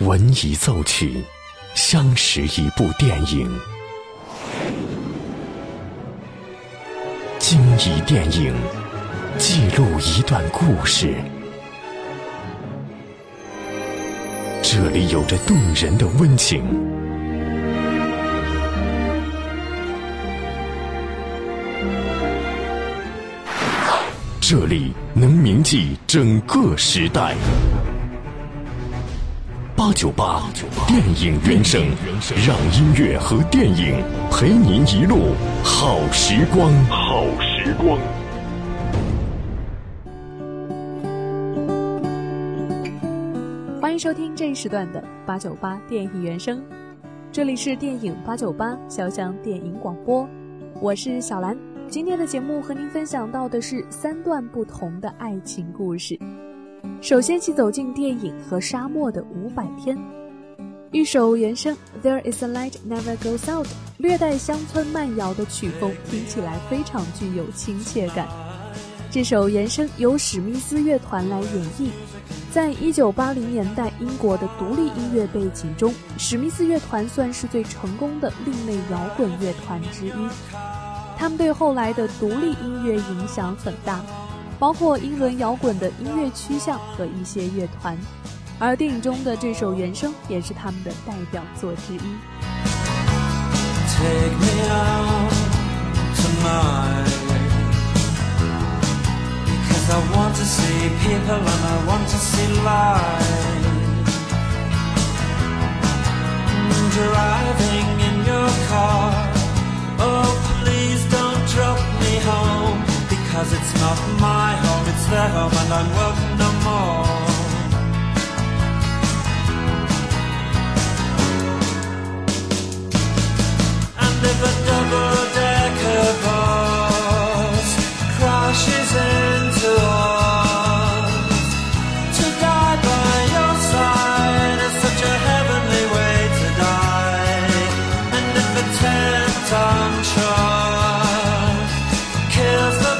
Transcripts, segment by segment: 文艺奏曲，相识一部电影。经一电影，记录一段故事。这里有着动人的温情，这里能铭记整个时代。898电影原声，让音乐和电影陪您一路好时光。好时光。欢迎收听这一时段的898电影原声，这里是电影898潇湘电影广播，我是小兰。今天的节目和您分享到的是3段不同的爱情故事。首先起走进电影和沙漠的500天，一首原声 There is a light never goes out 略带乡村慢摇的曲风，听起来非常具有亲切感。这首原声由史密斯乐团来演绎，在1980年代英国的独立音乐背景中，史密斯乐团算是最成功的另类摇滚乐团之一。他们对后来的独立音乐影响很大，包括英伦摇滚的音乐趋向和一些乐团，而电影中的这首原声也是他们的代表作之一。 Take me out tonight Because I want to see people and I want to see light Driving in your car Oh please don't drop me home Cause it's not my home, it's their home and I'm welcome no more And if a double-decker bus crashes into us To die by your side is such a heavenly way to die And if a 10-ton truck kills the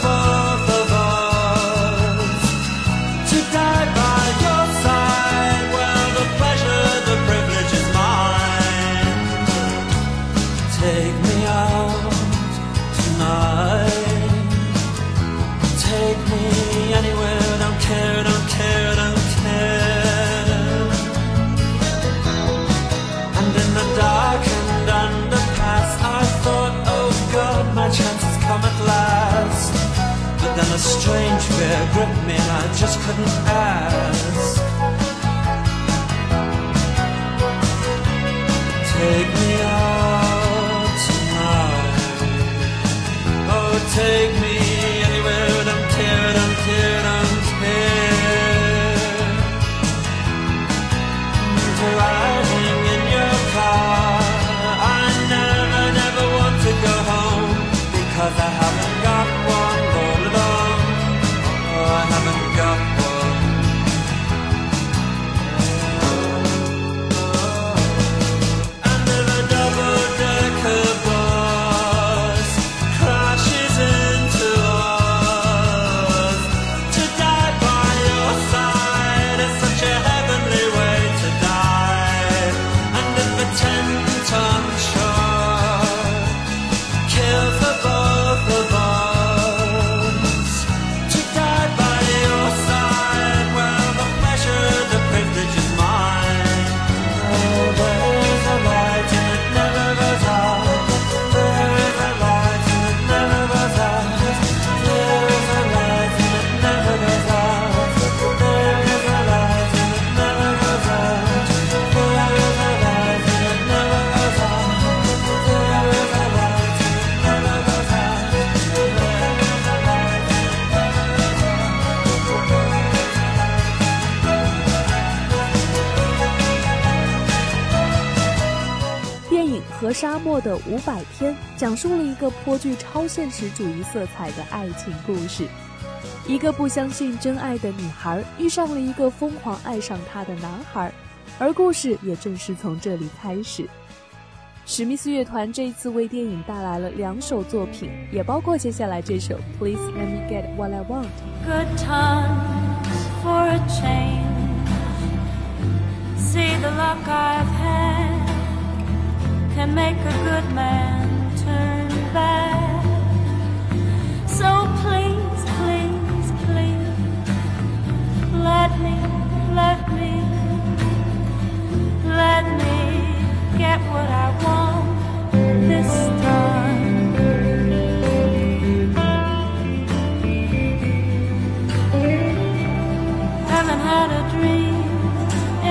A strange fear gripped me and I just couldn't ask Take me out tonight Oh, take me anywhere I don't care, I don't care, I don't care Driving in your car I never, never want to go home Because I haven't got one more love I haven't got one And if a double-decker bus crashes into us To die by your side is such a heavenly way to die And if a 10-ton truck kills the both of us和沙漠的500天讲述了一个颇具超现实主义色彩的爱情故事。一个不相信真爱的女孩遇上了一个疯狂爱上她的男孩，而故事也正是从这里开始。史密斯乐团这一次为电影带来了2首作品，也包括接下来这首 Please Let Me Get What I Want。 Good times for a change See the luck I've had can make a good man turn bad. So please, please, please, let me get what I want this time. Haven't had a dream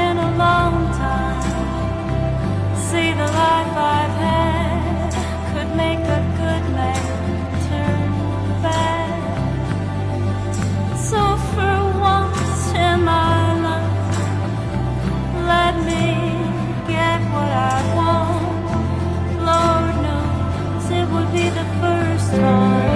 in a long time. See, the life I've had could make a good man turn bad. So for once in my life, let me get what I want. Lord knows it would be the first time.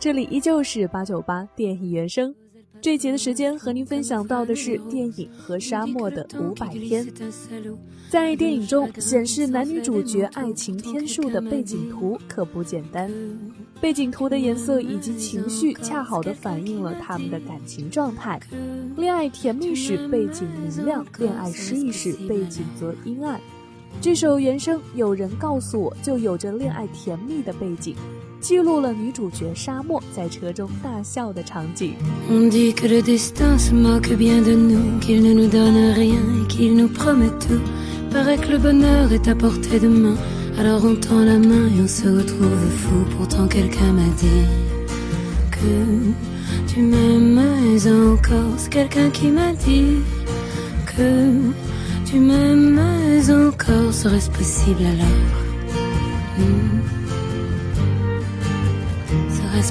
这里依旧是898电影原声，这一节的时间和您分享到的是电影和沙漠的500天。在电影中显示男女主角爱情天数的背景图可不简单，背景图的颜色以及情绪恰好地反映了他们的感情状态。恋爱甜蜜时背景明亮，恋爱失意时背景则阴暗。这首原声《有人告诉我》就有着恋爱甜蜜的背景，记录了女主角沙漠在车中大笑的场景。Tu m'aimes encore, serait-ce possible alors? Serait-ce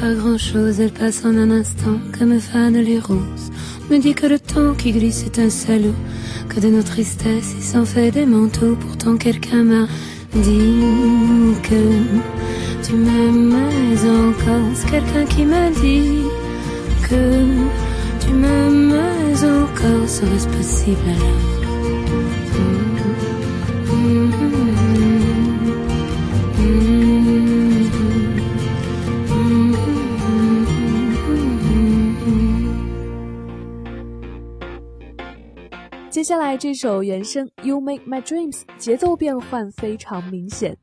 Pas grand chose, elle passe en un instant comme fanent les roses. Me dit que le temps qui glisse est un salaud, que de nos tristesses il s'en fait des manteaux. Pourtant quelqu'un m'a dit que tu m'aimes encore. C'est quelqu'un qui m'a dit que tu m'aimes encore. Serait-ce possible alors?接下来这首原声 You Make My Dreams 节奏变换非常明显，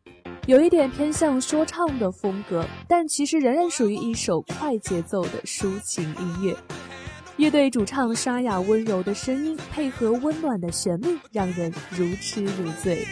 有一点偏向说唱的风格，但其实仍然属于一首快节奏的抒情音乐。乐队主唱沙哑温柔的声音配合温暖的旋律，让人如痴如醉。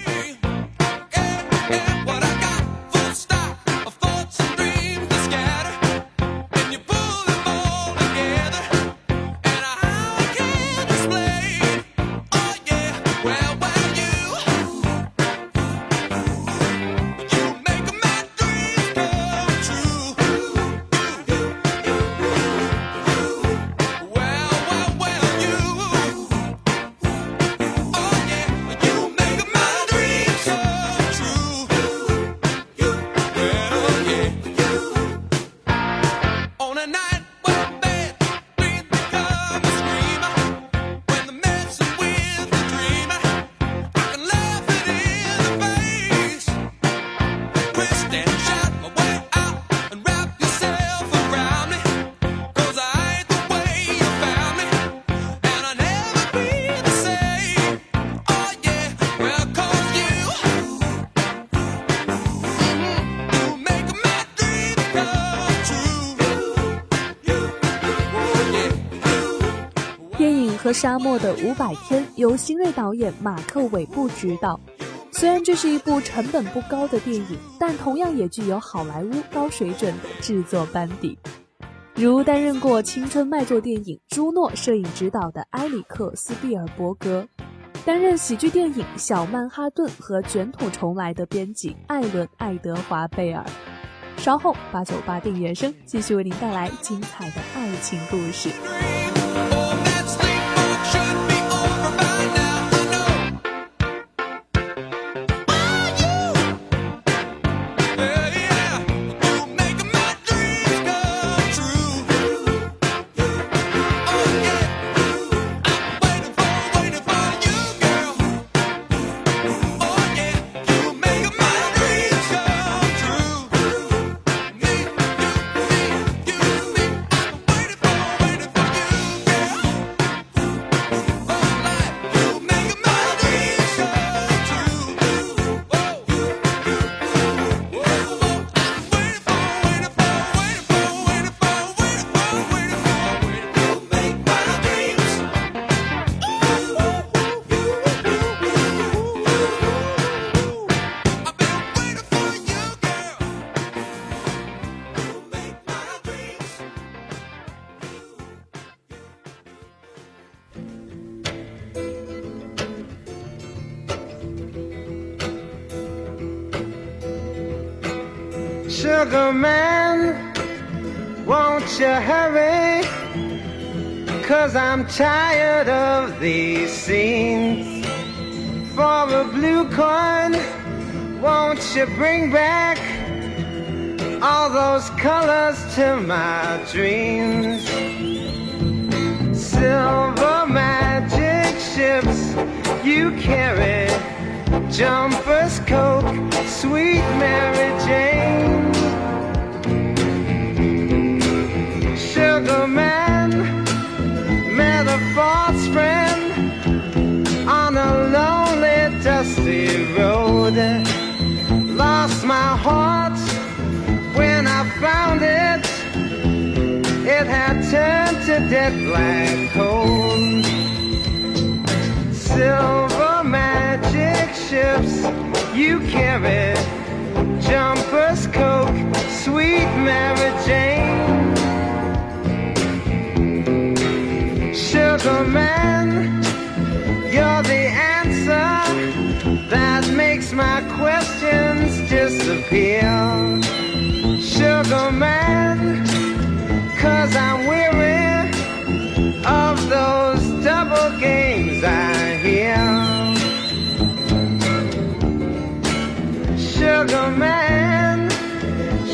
和沙漠的500天》由新锐导演马克·韦布执导。虽然这是一部成本不高的电影，但同样也具有好莱坞高水准的制作班底，如担任过青春卖座电影《朱诺》摄影指导的埃里克·斯蒂尔伯格，担任喜剧电影《小曼哈顿》和《卷土重来》的编辑艾伦·爱德华·贝尔。稍后898电影原声继续为您带来精彩的爱情故事。Sugar Man, won't you hurry? 'Cause I'm tired of these scenes. For a blue coin, won't you bring back all those colors to my dreams? Silver magic ships you carry, jumpers, coke, sweet Mary Jane. Sugar Man met a false friend on a lonely, dusty road. Lost my heart when I found it. It had turned to dead black coal. Silver magic ships you carry, jumpers, coke, sweet Mary Jane. Sugar Man, you're the answer that makes my questions disappear. Sugar Man, 'cause I'm weary of those double games I hear. Sugar Man,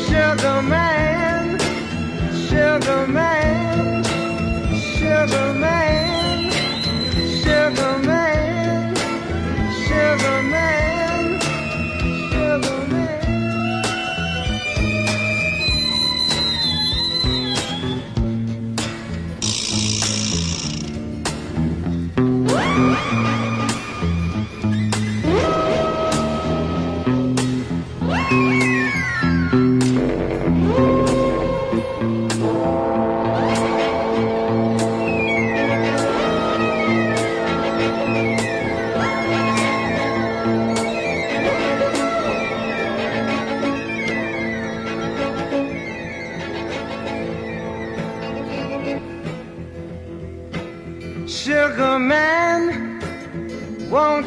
Sugar Man, Sugar Man, Sugar Man, Sugar Man, Sugar Man, Sugar Man. Sugar Man, won't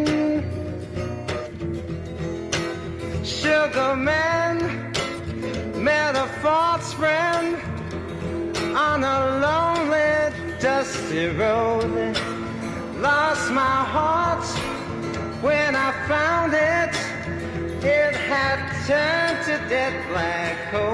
Sugar Man met a false friend on a lonely, dusty road. Lost my heart when I found it. It had turned to dead black coal.